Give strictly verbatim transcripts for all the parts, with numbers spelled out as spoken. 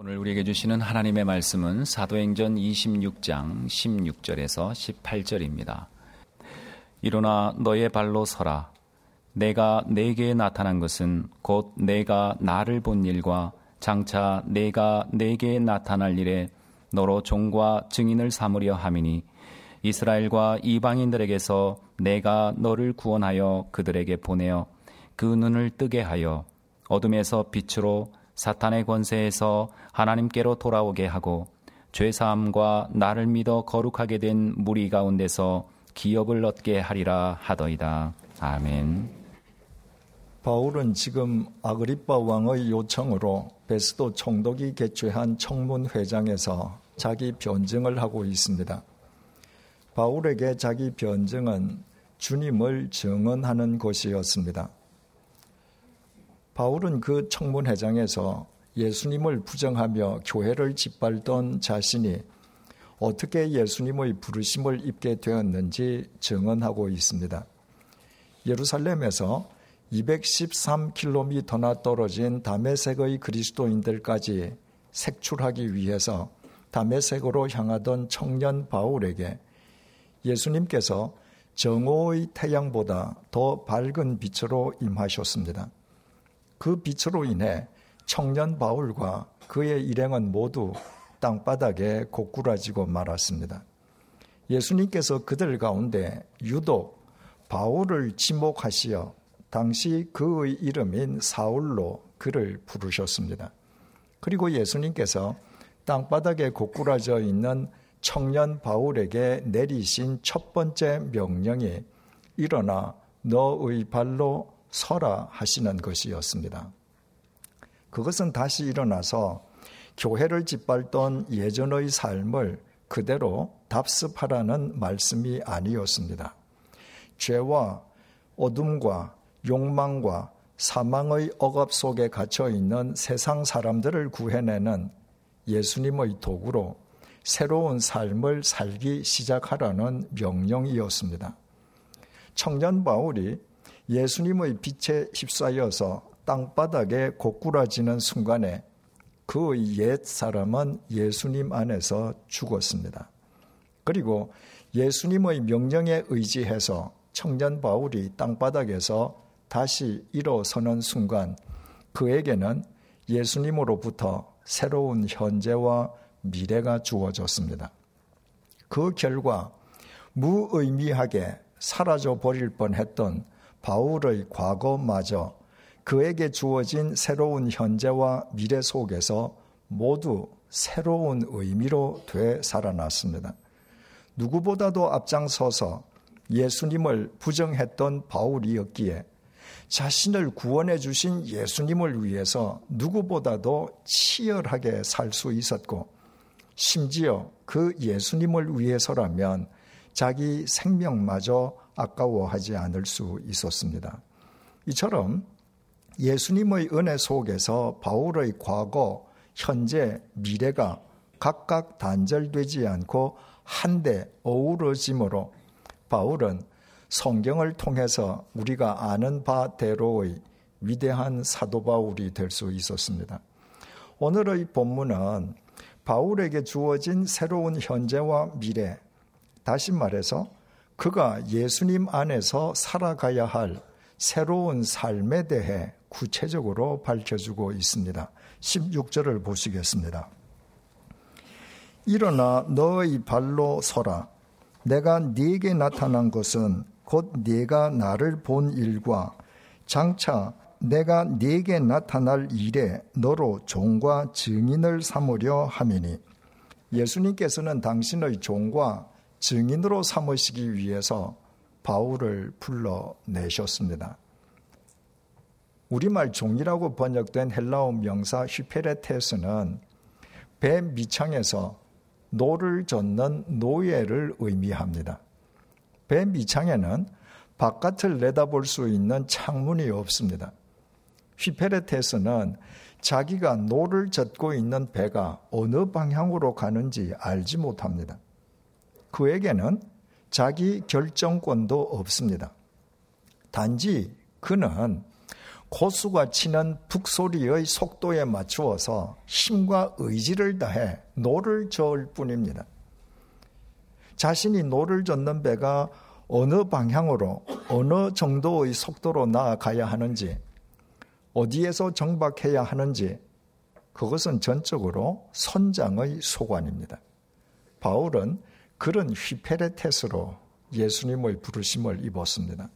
오늘 우리에게 주시는 하나님의 말씀은 사도행전 이십육 장 십육 절에서 십팔 절입니다. 일어나 너의 발로 서라. 내가 네게 나타난 것은 곧 내가 나를 본 일과 장차 내가 네게 나타날 일에 너로 종과 증인을 삼으려 함이니 이스라엘과 이방인들에게서 내가 너를 구원하여 그들에게 보내어 그 눈을 뜨게 하여 어둠에서 빛으로 사탄의 권세에서 하나님께로 돌아오게 하고 죄사함과 나를 믿어 거룩하게 된 무리 가운데서 기업을 얻게 하리라 하더이다. 아멘. 바울은 지금 아그리빠 왕의 요청으로 베스도 총독이 개최한 청문회장에서 자기 변증을 하고 있습니다. 바울에게 자기 변증은 주님을 증언하는 것이었습니다. 바울은 그 청문회장에서 예수님을 부정하며 교회를 짓밟던 자신이 어떻게 예수님의 부르심을 입게 되었는지 증언하고 있습니다. 예루살렘에서 이백십삼 킬로미터나 떨어진 다메섹의 그리스도인들까지 색출하기 위해서 다메섹으로 향하던 청년 바울에게 예수님께서 정오의 태양보다 더 밝은 빛으로 임하셨습니다. 그 빛으로 인해 청년 바울과 그의 일행은 모두 땅바닥에 고꾸라지고 말았습니다. 예수님께서 그들 가운데 유독 바울을 지목하시어 당시 그의 이름인 사울로 그를 부르셨습니다. 그리고 예수님께서 땅바닥에 고꾸라져 있는 청년 바울에게 내리신 첫 번째 명령이 일어나 너의 발로 서라 하시는 것이었습니다. 그것은 다시 일어나서 교회를 짓밟던 예전의 삶을 그대로 답습하라는 말씀이 아니었습니다. 죄와 어둠과 욕망과 사망의 억압 속에 갇혀있는 세상 사람들을 구해내는 예수님의 도구로 새로운 삶을 살기 시작하라는 명령이었습니다. 청년 바울이 예수님의 빛에 휩싸여서 땅바닥에 고꾸라지는 순간에 그의 옛 사람은 예수님 안에서 죽었습니다. 그리고 예수님의 명령에 의지해서 청년 바울이 땅바닥에서 다시 일어서는 순간 그에게는 예수님으로부터 새로운 현재와 미래가 주어졌습니다. 그 결과 무의미하게 사라져버릴 뻔했던 바울의 과거마저 그에게 주어진 새로운 현재와 미래 속에서 모두 새로운 의미로 되살아났습니다. 누구보다도 앞장서서 예수님을 부정했던 바울이었기에 자신을 구원해 주신 예수님을 위해서 누구보다도 치열하게 살 수 있었고 심지어 그 예수님을 위해서라면 자기 생명마저 아까워하지 않을 수 있었습니다. 이처럼 예수님의 은혜 속에서 바울의 과거, 현재, 미래가 각각 단절되지 않고 한데 어우러짐으로 바울은 성경을 통해서 우리가 아는 바대로의 위대한 사도 바울이 될 수 있었습니다. 오늘의 본문은 바울에게 주어진 새로운 현재와 미래, 다시 말해서 그가 예수님 안에서 살아가야 할 새로운 삶에 대해 구체적으로 밝혀주고 있습니다. 십육 절을 보시겠습니다. 일어나 너의 발로 서라. 내가 네게 나타난 것은 곧 네가 나를 본 일과 장차 내가 네게 나타날 일에 너로 종과 증인을 삼으려 함이니. 예수님께서는 당신의 종과 증인으로 삼으시기 위해서 바울을 불러내셨습니다. 우리말 종이라고 번역된 헬라어 명사 휘페레테스는 배 밑창에서 노를 젓는 노예를 의미합니다. 배 밑창에는 바깥을 내다볼 수 있는 창문이 없습니다. 휘페레테스는 자기가 노를 젓고 있는 배가 어느 방향으로 가는지 알지 못합니다. 그에게는 자기 결정권도 없습니다. 단지 그는 고수가 치는 북소리의 속도에 맞추어서 힘과 의지를 다해 노를 저을 뿐입니다. 자신이 노를 젓는 배가 어느 방향으로 어느 정도의 속도로 나아가야 하는지, 어디에서 정박해야 하는지, 그것은 전적으로 선장의 소관입니다. 바울은 그런 휘페레테스로 예수님의 부르심을 입었습니다.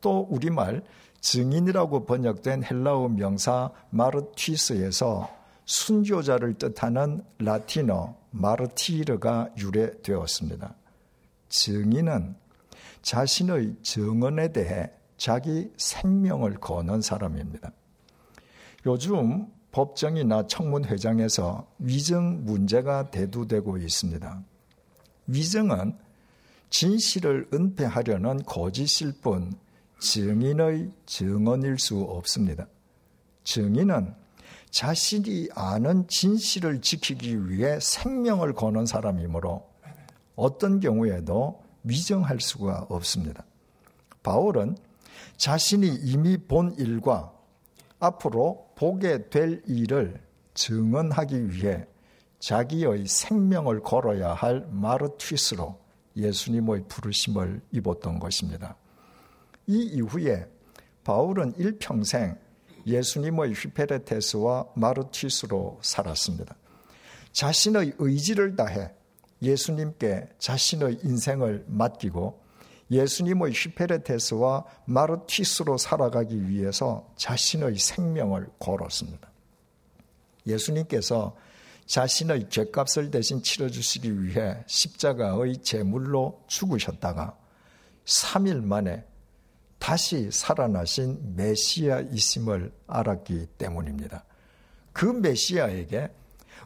또 우리말 증인이라고 번역된 헬라어 명사 마르티스에서 순교자를 뜻하는 라틴어 마르티르가 유래되었습니다. 증인은 자신의 증언에 대해 자기 생명을 거는 사람입니다. 요즘 법정이나 청문회장에서 위증 문제가 대두되고 있습니다. 위증은 진실을 은폐하려는 거짓일 뿐 증인의 증언일 수 없습니다. 증인은 자신이 아는 진실을 지키기 위해 생명을 거는 사람이므로 어떤 경우에도 위증할 수가 없습니다. 바울은 자신이 이미 본 일과 앞으로 보게 될 일을 증언하기 위해 자기의 생명을 걸어야 할 마르튀스로 예수님의 부르심을 입었던 것입니다. 이 이후에 바울은 일평생 예수님의 휘페레테스와 마르튀스로 살았습니다. 자신의 의지를 다해 예수님께 자신의 인생을 맡기고 예수님의 휘페레테스와 마르튀스로 살아가기 위해서 자신의 생명을 걸었습니다. 예수님께서 자신의 죗값을 대신 치러주시기 위해 십자가의 제물로 죽으셨다가 삼 일 만에 다시 살아나신 메시아이심을 알았기 때문입니다. 그 메시아에게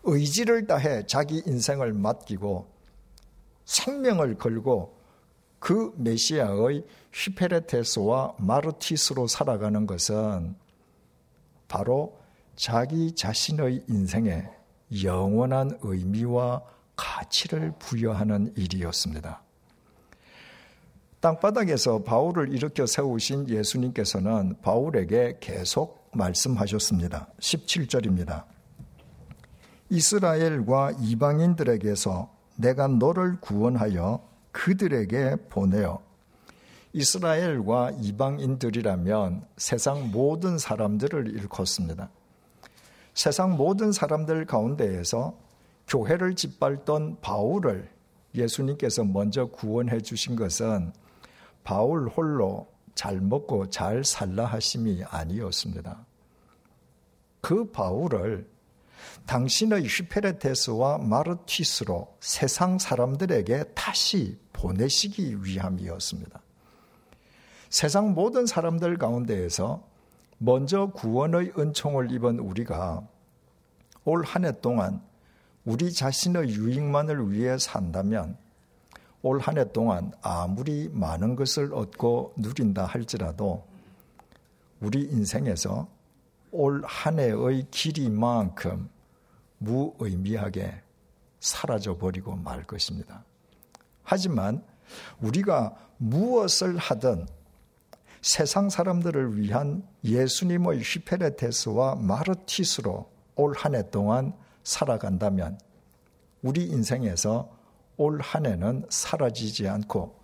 의지를 다해 자기 인생을 맡기고 생명을 걸고 그 메시아의 휘페레테스와 마르티스로 살아가는 것은 바로 자기 자신의 인생에 영원한 의미와 가치를 부여하는 일이었습니다. 땅바닥에서 바울을 일으켜 세우신 예수님께서는 바울에게 계속 말씀하셨습니다. 십칠 절입니다. 이스라엘과 이방인들에게서 내가 너를 구원하여 그들에게 보내어. 이스라엘과 이방인들이라면 세상 모든 사람들을 일컫습니다. 세상 모든 사람들 가운데에서 교회를 짓밟던 바울을 예수님께서 먼저 구원해 주신 것은 바울 홀로 잘 먹고 잘 살라 하심이 아니었습니다. 그 바울을 당신의 휘페레테스와 마르튀스로 세상 사람들에게 다시 보내시기 위함이었습니다. 세상 모든 사람들 가운데에서 먼저 구원의 은총을 입은 우리가 올 한 해 동안 우리 자신의 유익만을 위해 산다면 올 한 해 동안 아무리 많은 것을 얻고 누린다 할지라도 우리 인생에서 올 한 해의 길이만큼 무의미하게 사라져버리고 말 것입니다. 하지만 우리가 무엇을 하든 세상 사람들을 위한 예수님의 휘페레테스와 마르티스로 올 한 해 동안 살아간다면 우리 인생에서 올 한 해는 사라지지 않고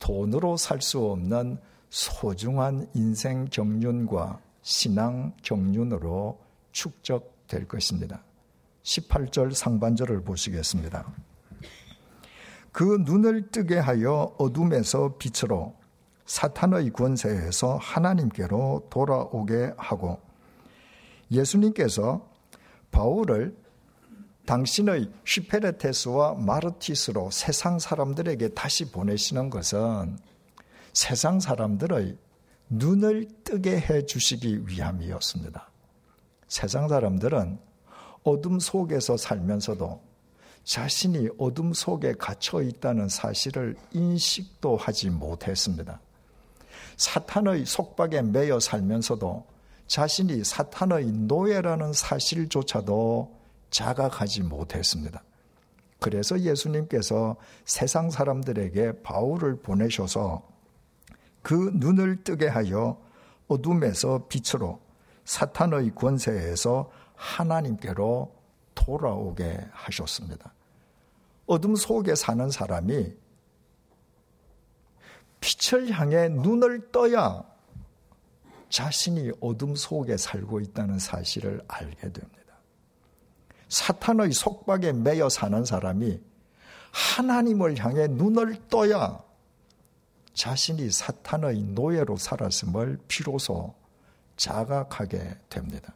돈으로 살 수 없는 소중한 인생 경륜과 신앙 경륜으로 축적될 것입니다. 십팔 절 상반절을 보시겠습니다. 그 눈을 뜨게 하여 어둠에서 빛으로 사탄의 권세에서 하나님께로 돌아오게 하고. 예수님께서 바울을 당신의 휘페레테스와 마르티스로 세상 사람들에게 다시 보내시는 것은 세상 사람들의 눈을 뜨게 해 주시기 위함이었습니다. 세상 사람들은 어둠 속에서 살면서도 자신이 어둠 속에 갇혀 있다는 사실을 인식도 하지 못했습니다. 사탄의 속박에 매여 살면서도 자신이 사탄의 노예라는 사실조차도 자각하지 못했습니다. 그래서 예수님께서 세상 사람들에게 바울을 보내셔서 그 눈을 뜨게 하여 어둠에서 빛으로, 사탄의 권세에서 하나님께로 돌아오게 하셨습니다. 어둠 속에 사는 사람이 빛을 향해 눈을 떠야 자신이 어둠 속에 살고 있다는 사실을 알게 됩니다. 사탄의 속박에 매여 사는 사람이 하나님을 향해 눈을 떠야 자신이 사탄의 노예로 살았음을 비로소 자각하게 됩니다.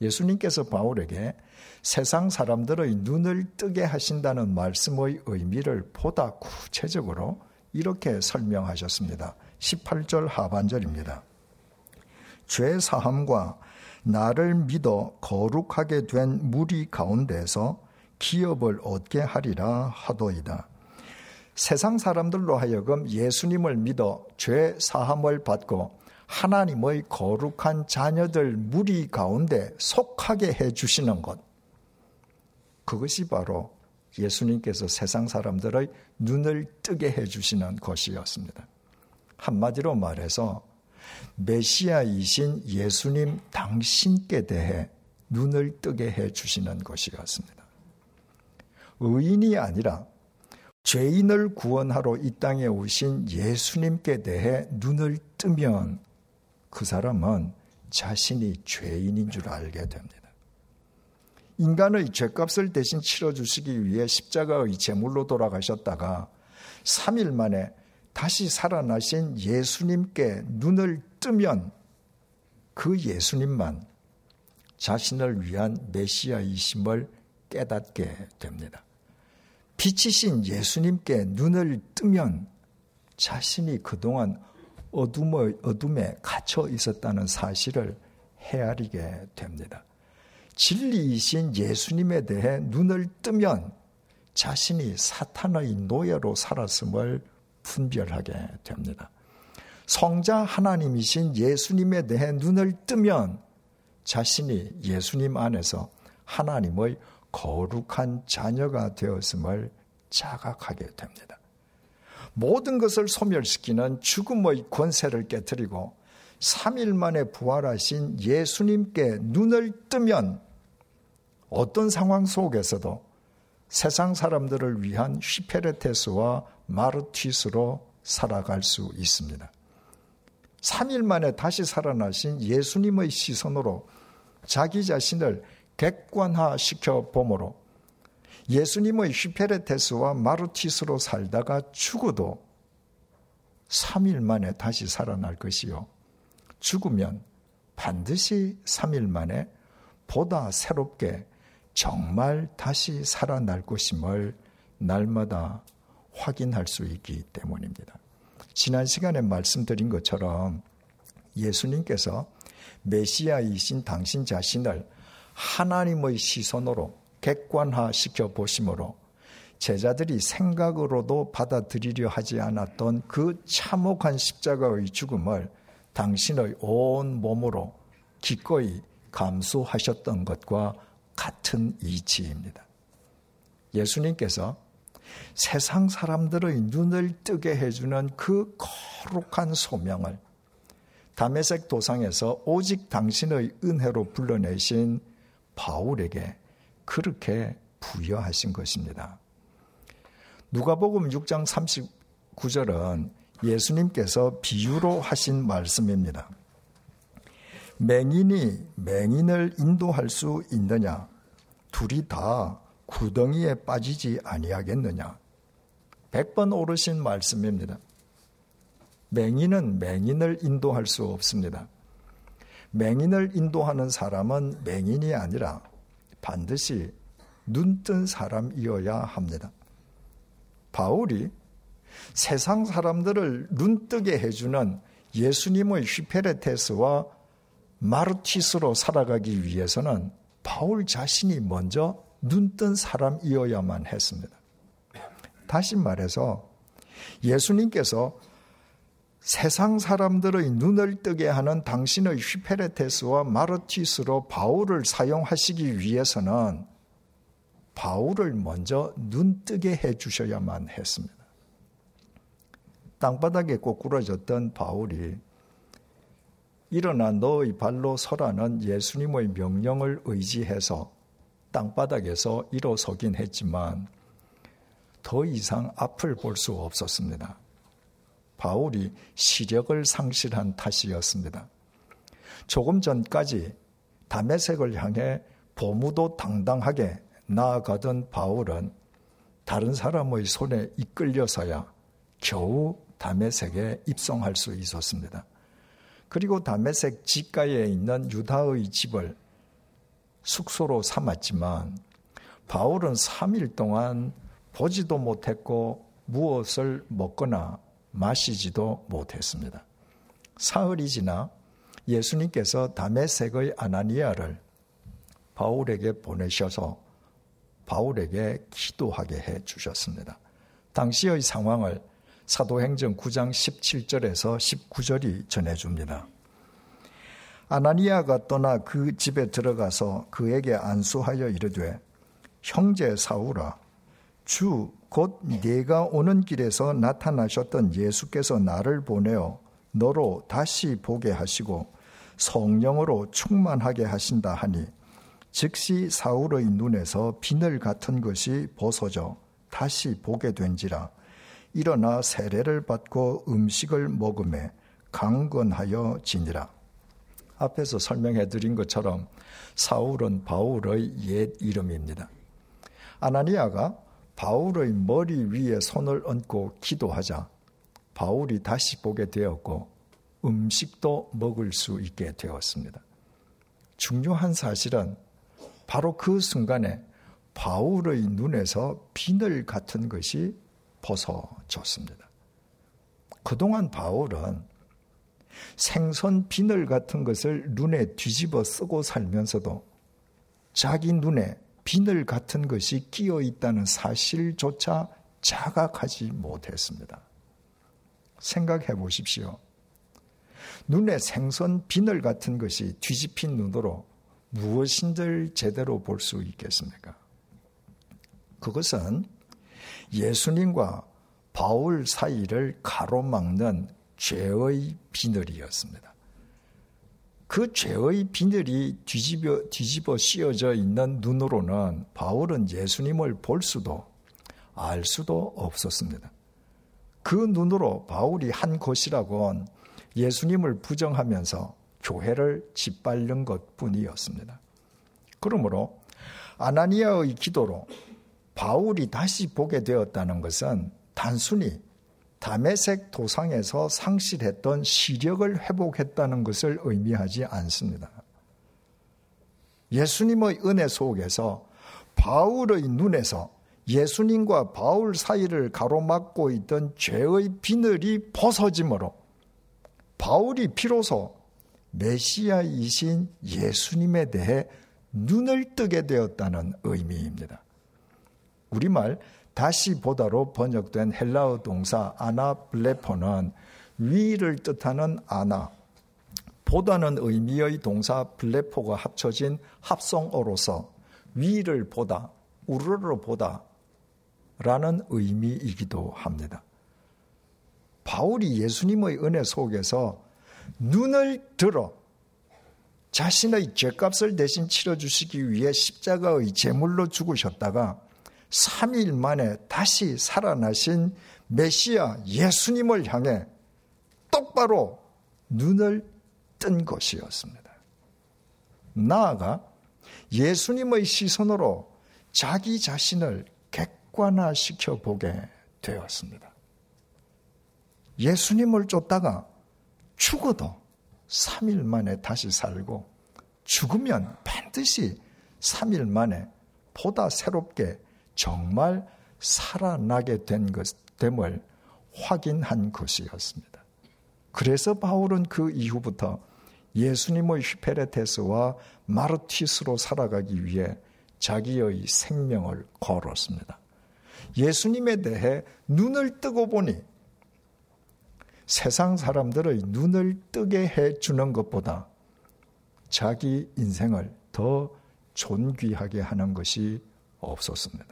예수님께서 바울에게 세상 사람들의 눈을 뜨게 하신다는 말씀의 의미를 보다 구체적으로 이렇게 설명하셨습니다. 십팔 절 하반절입니다. 죄 사함과 나를 믿어 거룩하게 된 무리 가운데서 기업을 얻게 하리라 하도이다. 세상 사람들로 하여금 예수님을 믿어 죄 사함을 받고 하나님의 거룩한 자녀들 무리 가운데 속하게 해주시는 것, 그것이 바로 예수님께서 세상 사람들의 눈을 뜨게 해주시는 것이었습니다. 한마디로 말해서 메시아이신 예수님 당신께 대해 눈을 뜨게 해주시는 것이었습니다. 의인이 아니라 죄인을 구원하러 이 땅에 오신 예수님께 대해 눈을 뜨면 그 사람은 자신이 죄인인 줄 알게 됩니다. 인간의 죄값을 대신 치러주시기 위해 십자가의 제물로 돌아가셨다가 삼 일 만에 다시 살아나신 예수님께 눈을 뜨면 그 예수님만 자신을 위한 메시아이심을 깨닫게 됩니다. 빛이신 예수님께 눈을 뜨면 자신이 그동안 어둠의, 어둠에 갇혀 있었다는 사실을 헤아리게 됩니다. 진리이신 예수님에 대해 눈을 뜨면 자신이 사탄의 노예로 살았음을 분별하게 됩니다. 성자 하나님이신 예수님에 대해 눈을 뜨면 자신이 예수님 안에서 하나님의 거룩한 자녀가 되었음을 자각하게 됩니다. 모든 것을 소멸시키는 죽음의 권세를 깨뜨리고 삼 일 만에 부활하신 예수님께 눈을 뜨면 어떤 상황 속에서도 세상 사람들을 위한 휘페레테스와 마르튀스로 살아갈 수 있습니다. 삼 일 만에 다시 살아나신 예수님의 시선으로 자기 자신을 객관화시켜 보므로 예수님의 휘페레테스와 마르튀스로 살다가 죽어도 삼 일 만에 다시 살아날 것이요, 죽으면 반드시 삼 일 만에 보다 새롭게 정말 다시 살아날 것임을 날마다 확인할 수 있기 때문입니다. 지난 시간에 말씀드린 것처럼 예수님께서 메시아이신 당신 자신을 하나님의 시선으로 객관화시켜 보심으로 제자들이 생각으로도 받아들이려 하지 않았던 그 참혹한 십자가의 죽음을 당신의 온 몸으로 기꺼이 감수하셨던 것과 같은 이치입니다. 예수님께서 세상 사람들의 눈을 뜨게 해주는 그 거룩한 소명을 다메섹 도상에서 오직 당신의 은혜로 불러내신 바울에게 그렇게 부여하신 것입니다. 누가복음 육 장 삼십구 절은 예수님께서 비유로 하신 말씀입니다. 맹인이 맹인을 인도할 수 있느냐? 둘이 다 구덩이에 빠지지 아니하겠느냐? 백 번 오르신 말씀입니다. 맹인은 맹인을 인도할 수 없습니다. 맹인을 인도하는 사람은 맹인이 아니라 반드시 눈뜬 사람이어야 합니다. 바울이 세상 사람들을 눈뜨게 해주는 예수님의 휘페레테스와 마르튀스로 살아가기 위해서는 바울 자신이 먼저 눈뜬 사람이어야만 했습니다. 다시 말해서 예수님께서 세상 사람들의 눈을 뜨게 하는 당신의 휘페레테스와 마르튀스로 바울을 사용하시기 위해서는 바울을 먼저 눈뜨게 해주셔야만 했습니다. 땅바닥에 꼬꾸라졌던 바울이 일어나 너의 발로 서라는 예수님의 명령을 의지해서 땅바닥에서 일어서긴 했지만 더 이상 앞을 볼 수 없었습니다. 바울이 시력을 상실한 탓이었습니다. 조금 전까지 다메섹을 향해 보무도 당당하게 나아가던 바울은 다른 사람의 손에 이끌려서야 겨우 다메섹에 입성할 수 있었습니다. 그리고 다메섹 지가에 있는 유다의 집을 숙소로 삼았지만 바울은 삼 일 동안 보지도 못했고 무엇을 먹거나 마시지도 못했습니다. 사흘이 지나 예수님께서 다메섹의 아나니아를 바울에게 보내셔서 바울에게 기도하게 해 주셨습니다. 당시의 상황을 사도행전 구 장 십칠 절에서 십구 절이 전해줍니다. 아나니아가 떠나 그 집에 들어가서 그에게 안수하여 이르되 형제 사울아 주 곧 네가 오는 길에서 나타나셨던 예수께서 나를 보내어 너로 다시 보게 하시고 성령으로 충만하게 하신다 하니 즉시 사울의 눈에서 비늘 같은 것이 벗어져 다시 보게 된지라 일어나 세례를 받고 음식을 먹음에 강건하여 지니라. 앞에서 설명해 드린 것처럼 사울은 바울의 옛 이름입니다. 아나니아가 바울의 머리 위에 손을 얹고 기도하자 바울이 다시 보게 되었고 음식도 먹을 수 있게 되었습니다. 중요한 사실은 바로 그 순간에 바울의 눈에서 비늘 같은 것이 벗어졌습니다. 그동안 바울은 생선 비늘 같은 것을 눈에 뒤집어 쓰고 살면서도 자기 눈에 비늘 같은 것이 끼어 있다는 사실조차 자각하지 못했습니다. 생각해 보십시오. 눈에 생선 비늘 같은 것이 뒤집힌 눈으로 무엇인들 제대로 볼 수 있겠습니까? 그것은 예수님과 바울 사이를 가로막는 죄의 비늘이었습니다. 그 죄의 비늘이 뒤집어, 뒤집어 씌어져 있는 눈으로는 바울은 예수님을 볼 수도 알 수도 없었습니다. 그 눈으로 바울이 한 것이라곤 예수님을 부정하면서 교회를 짓밟는 것뿐이었습니다. 그러므로 아나니아의 기도로 바울이 다시 보게 되었다는 것은 단순히 다메섹 도상에서 상실했던 시력을 회복했다는 것을 의미하지 않습니다. 예수님의 은혜 속에서 바울의 눈에서 예수님과 바울 사이를 가로막고 있던 죄의 비늘이 벗어짐으로 바울이 비로소 메시아이신 예수님에 대해 눈을 뜨게 되었다는 의미입니다. 우리말 다시 보다로 번역된 헬라어 동사 아나블레포는 위를 뜻하는 아나, 보다는 의미의 동사 블레포가 합쳐진 합성어로서 위를 보다, 우러러 보다 라는 의미이기도 합니다. 바울이 예수님의 은혜 속에서 눈을 들어 자신의 죄값을 대신 치러주시기 위해 십자가의 제물로 죽으셨다가 삼 일 만에 다시 살아나신 메시아 예수님을 향해 똑바로 눈을 뜬 것이었습니다. 나아가 예수님의 시선으로 자기 자신을 객관화시켜 보게 되었습니다. 예수님을 쫓다가 죽어도 삼 일 만에 다시 살고 죽으면 반드시 삼 일 만에 보다 새롭게 정말 살아나게 된 것, 됨을 확인한 것이었습니다. 그래서 바울은 그 이후부터 예수님의 휘페레테스와 마르티스로 살아가기 위해 자기의 생명을 걸었습니다. 예수님에 대해 눈을 뜨고 보니 세상 사람들의 눈을 뜨게 해주는 것보다 자기 인생을 더 존귀하게 하는 것이 없었습니다.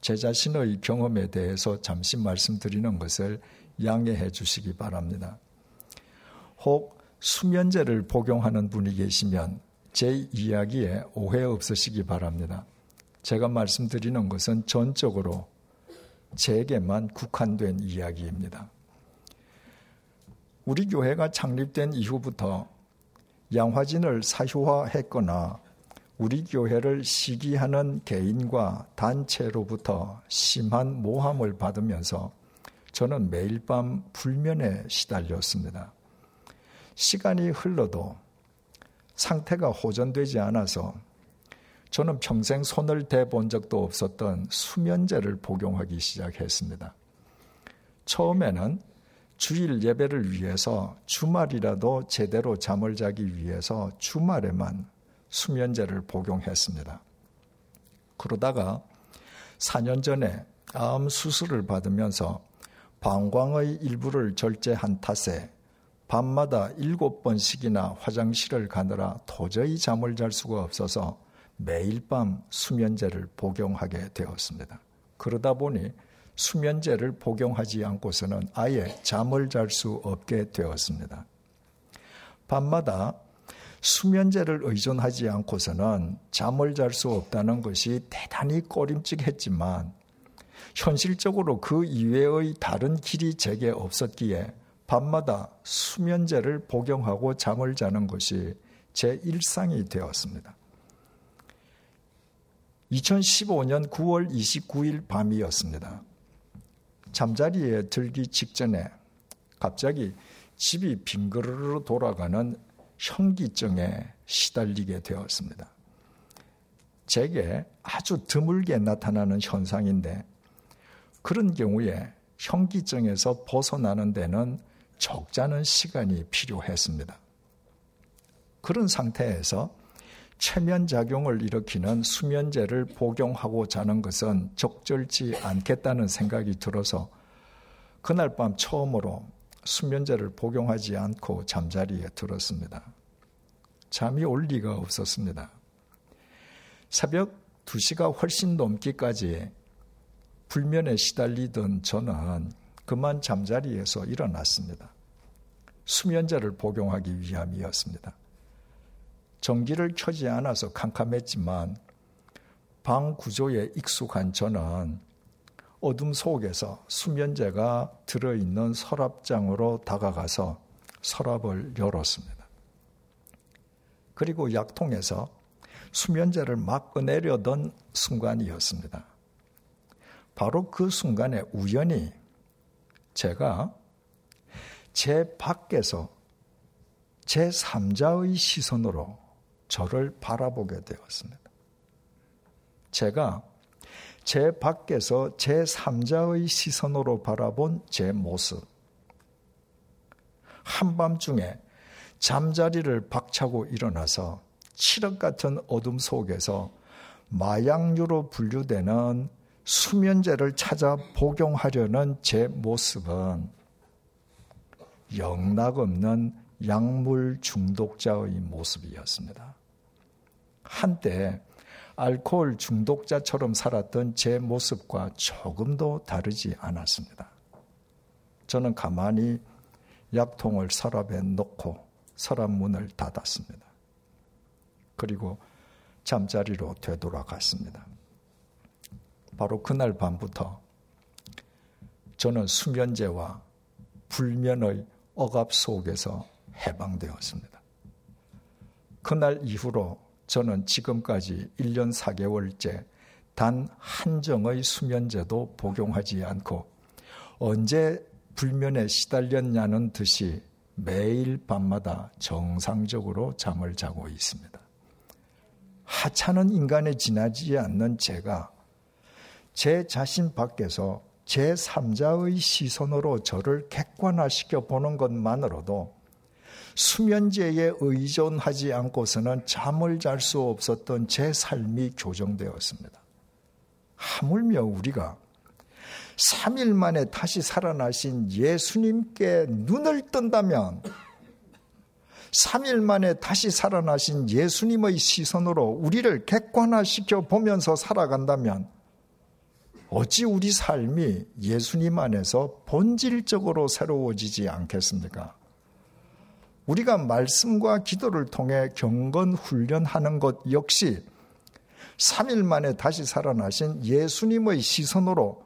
제 자신의 경험에 대해서 잠시 말씀드리는 것을 양해해 주시기 바랍니다. 혹 수면제를 복용하는 분이 계시면 제 이야기에 오해 없으시기 바랍니다. 제가 말씀드리는 것은 전적으로 제게만 국한된 이야기입니다. 우리 교회가 창립된 이후부터 양화진을 사유화했거나 우리 교회를 시기하는 개인과 단체로부터 심한 모함을 받으면서 저는 매일 밤 불면에 시달렸습니다. 시간이 흘러도 상태가 호전되지 않아서 저는 평생 손을 대본 적도 없었던 수면제를 복용하기 시작했습니다. 처음에는 주일 예배를 위해서 주말이라도 제대로 잠을 자기 위해서 주말에만 수면제를 복용했습니다. 그러다가 사 년 전에 암 수술을 받으면서 방광의 일부를 절제한 탓에 밤마다 일곱 번씩이나 화장실을 가느라 도저히 잠을 잘 수가 없어서 매일 밤 수면제를 복용하게 되었습니다. 그러다 보니 수면제를 복용하지 않고서는 아예 잠을 잘 수 없게 되었습니다. 밤마다 수면제를 의존하지 않고서는 잠을 잘 수 없다는 것이 대단히 꼬림칙했지만 현실적으로 그 이외의 다른 길이 제게 없었기에 밤마다 수면제를 복용하고 잠을 자는 것이 제 일상이 되었습니다. 이천십오 년 구월 이십구일 밤이었습니다. 잠자리에 들기 직전에 갑자기 집이 빙그르르 돌아가는 현기증에 시달리게 되었습니다. 제게 아주 드물게 나타나는 현상인데 그런 경우에 현기증에서 벗어나는 데는 적잖은 시간이 필요했습니다. 그런 상태에서 최면작용을 일으키는 수면제를 복용하고 자는 것은 적절치 않겠다는 생각이 들어서 그날 밤 처음으로 수면제를 복용하지 않고 잠자리에 들었습니다. 잠이 올 리가 없었습니다. 새벽 두 시가 훨씬 넘기까지 불면에 시달리던 저는 그만 잠자리에서 일어났습니다. 수면제를 복용하기 위함이었습니다. 전기를 켜지 않아서 캄캄했지만 방 구조에 익숙한 저는 어둠 속에서 수면제가 들어있는 서랍장으로 다가가서 서랍을 열었습니다. 그리고 약통에서 수면제를 막 꺼내려던 순간이었습니다. 바로 그 순간에 우연히 제가 제 밖에서 제 삼자의 시선으로 저를 바라보게 되었습니다. 제가 제 밖에서 제 삼자의 시선으로 바라본 제 모습. 한밤중에 잠자리를 박차고 일어나서 칠흑 같은 어둠 속에서 마약류로 분류되는 수면제를 찾아 복용하려는 제 모습은 영락없는 약물 중독자의 모습이었습니다. 한때 알코올 중독자처럼 살았던 제 모습과 조금도 다르지 않았습니다. 저는 가만히 약통을 서랍에 놓고 서랍 문을 닫았습니다. 그리고 잠자리로 되돌아갔습니다. 바로 그날 밤부터 저는 수면제와 불면의 억압 속에서 해방되었습니다. 그날 이후로 저는 지금까지 일 년 사 개월째 단 한정의 수면제도 복용하지 않고 언제 불면에 시달렸냐는 듯이 매일 밤마다 정상적으로 잠을 자고 있습니다. 하찮은 인간에 지나지 않는 제가 제 자신 밖에서 제 삼자의 시선으로 저를 객관화시켜 보는 것만으로도 수면제에 의존하지 않고서는 잠을 잘 수 없었던 제 삶이 교정되었습니다. 하물며 우리가 삼 일 만에 다시 살아나신 예수님께 눈을 뜬다면 삼 일 만에 다시 살아나신 예수님의 시선으로 우리를 객관화시켜 보면서 살아간다면 어찌 우리 삶이 예수님 안에서 본질적으로 새로워지지 않겠습니까? 우리가 말씀과 기도를 통해 경건 훈련하는 것 역시 삼 일 만에 다시 살아나신 예수님의 시선으로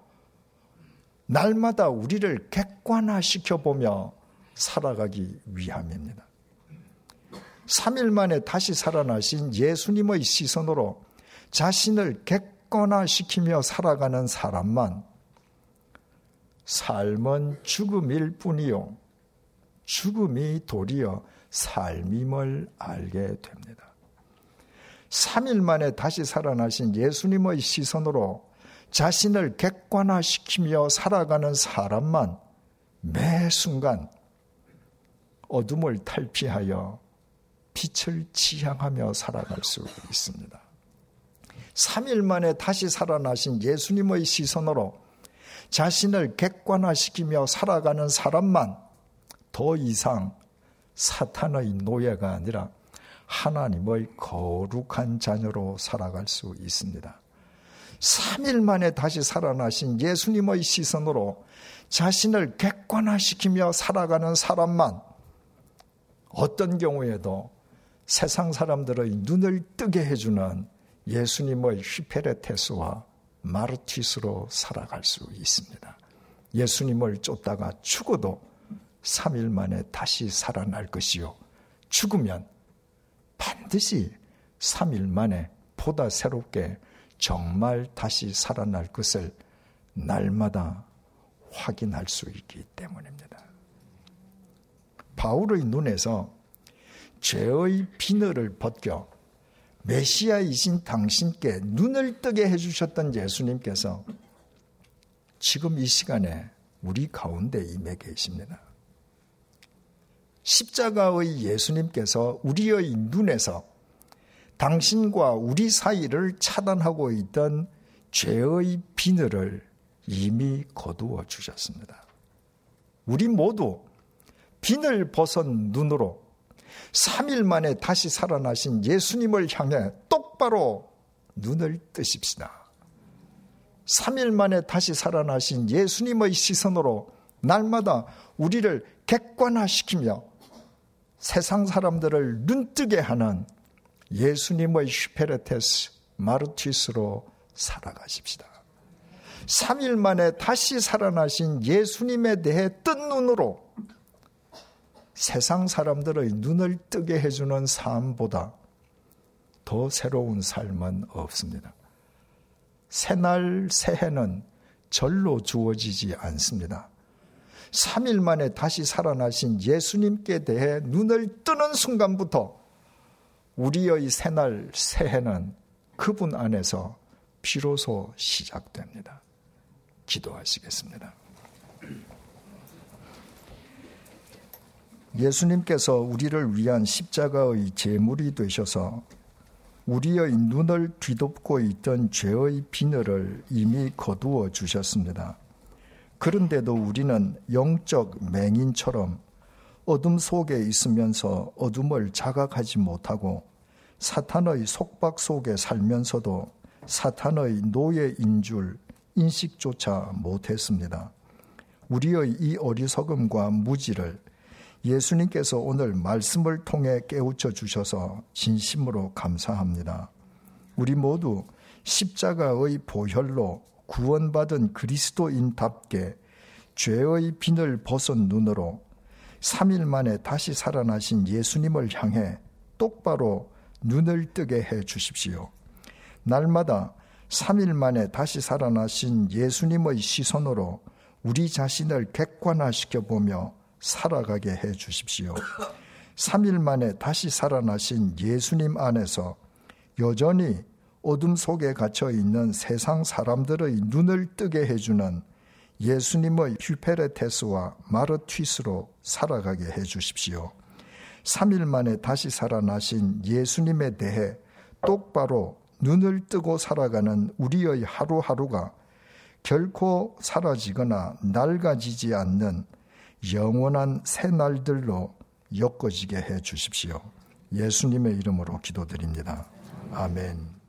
날마다 우리를 객관화시켜보며 살아가기 위함입니다. 삼 일 만에 다시 살아나신 예수님의 시선으로 자신을 객관화시키며 살아가는 사람만 삶은 죽음일 뿐이요 죽음이 도리어 삶임을 알게 됩니다. 삼 일 만에 다시 살아나신 예수님의 시선으로 자신을 객관화시키며 살아가는 사람만 매 순간 어둠을 탈피하여 빛을 지향하며 살아갈 수 있습니다. 삼 일 만에 다시 살아나신 예수님의 시선으로 자신을 객관화시키며 살아가는 사람만 더 이상 사탄의 노예가 아니라 하나님의 거룩한 자녀로 살아갈 수 있습니다. 삼 일 만에 다시 살아나신 예수님의 시선으로 자신을 객관화시키며 살아가는 사람만 어떤 경우에도 세상 사람들의 눈을 뜨게 해주는 예수님의 휘페레테스와 마르티스로 살아갈 수 있습니다. 예수님을 쫓다가 죽어도 삼 일 만에 다시 살아날 것이요. 죽으면 반드시 삼 일 만에 보다 새롭게 정말 다시 살아날 것을 날마다 확인할 수 있기 때문입니다. 바울의 눈에서 죄의 비늘을 벗겨 메시아이신 당신께 눈을 뜨게 해주셨던 예수님께서 지금 이 시간에 우리 가운데 임해 계십니다. 십자가의 예수님께서 우리의 눈에서 당신과 우리 사이를 차단하고 있던 죄의 비늘을 이미 거두어 주셨습니다. 우리 모두 비늘 벗은 눈으로 삼 일 만에 다시 살아나신 예수님을 향해 똑바로 눈을 뜨십시다. 삼 일 만에 다시 살아나신 예수님의 시선으로 날마다 우리를 객관화시키며 세상 사람들을 눈뜨게 하는 예수님의 휘페레테스 마르티스로 살아가십시다. 삼 일 만에 다시 살아나신 예수님에 대해 뜬 눈으로 세상 사람들의 눈을 뜨게 해주는 삶보다 더 새로운 삶은 없습니다. 새날 새해는 절로 주어지지 않습니다. 삼 일 만에 다시 살아나신 예수님께 대해 눈을 뜨는 순간부터 우리의 새날 새해는 그분 안에서 비로소 시작됩니다. 기도하시겠습니다. 예수님께서 우리를 위한 십자가의 제물이 되셔서 우리의 눈을 뒤덮고 있던 죄의 비늘을 이미 거두어 주셨습니다. 그런데도 우리는 영적 맹인처럼 어둠 속에 있으면서 어둠을 자각하지 못하고 사탄의 속박 속에 살면서도 사탄의 노예인 줄 인식조차 못했습니다. 우리의 이 어리석음과 무지를 예수님께서 오늘 말씀을 통해 깨우쳐 주셔서 진심으로 감사합니다. 우리 모두 십자가의 보혈로 구원받은 그리스도인답게 죄의 비늘 벗은 눈으로 삼 일 만에 다시 살아나신 예수님을 향해 똑바로 눈을 뜨게 해 주십시오. 날마다 삼 일 만에 다시 살아나신 예수님의 시선으로 우리 자신을 객관화시켜보며 살아가게 해 주십시오. 삼 일 만에 다시 살아나신 예수님 안에서 여전히 어둠 속에 갇혀있는 세상 사람들의 눈을 뜨게 해주는 예수님의 휘페레테스와 마르튀스로 살아가게 해 주십시오. 삼 일 만에 다시 살아나신 예수님에 대해 똑바로 눈을 뜨고 살아가는 우리의 하루하루가 결코 사라지거나 낡아지지 않는 영원한 새날들로 엮어지게 해 주십시오. 예수님의 이름으로 기도드립니다. 아멘.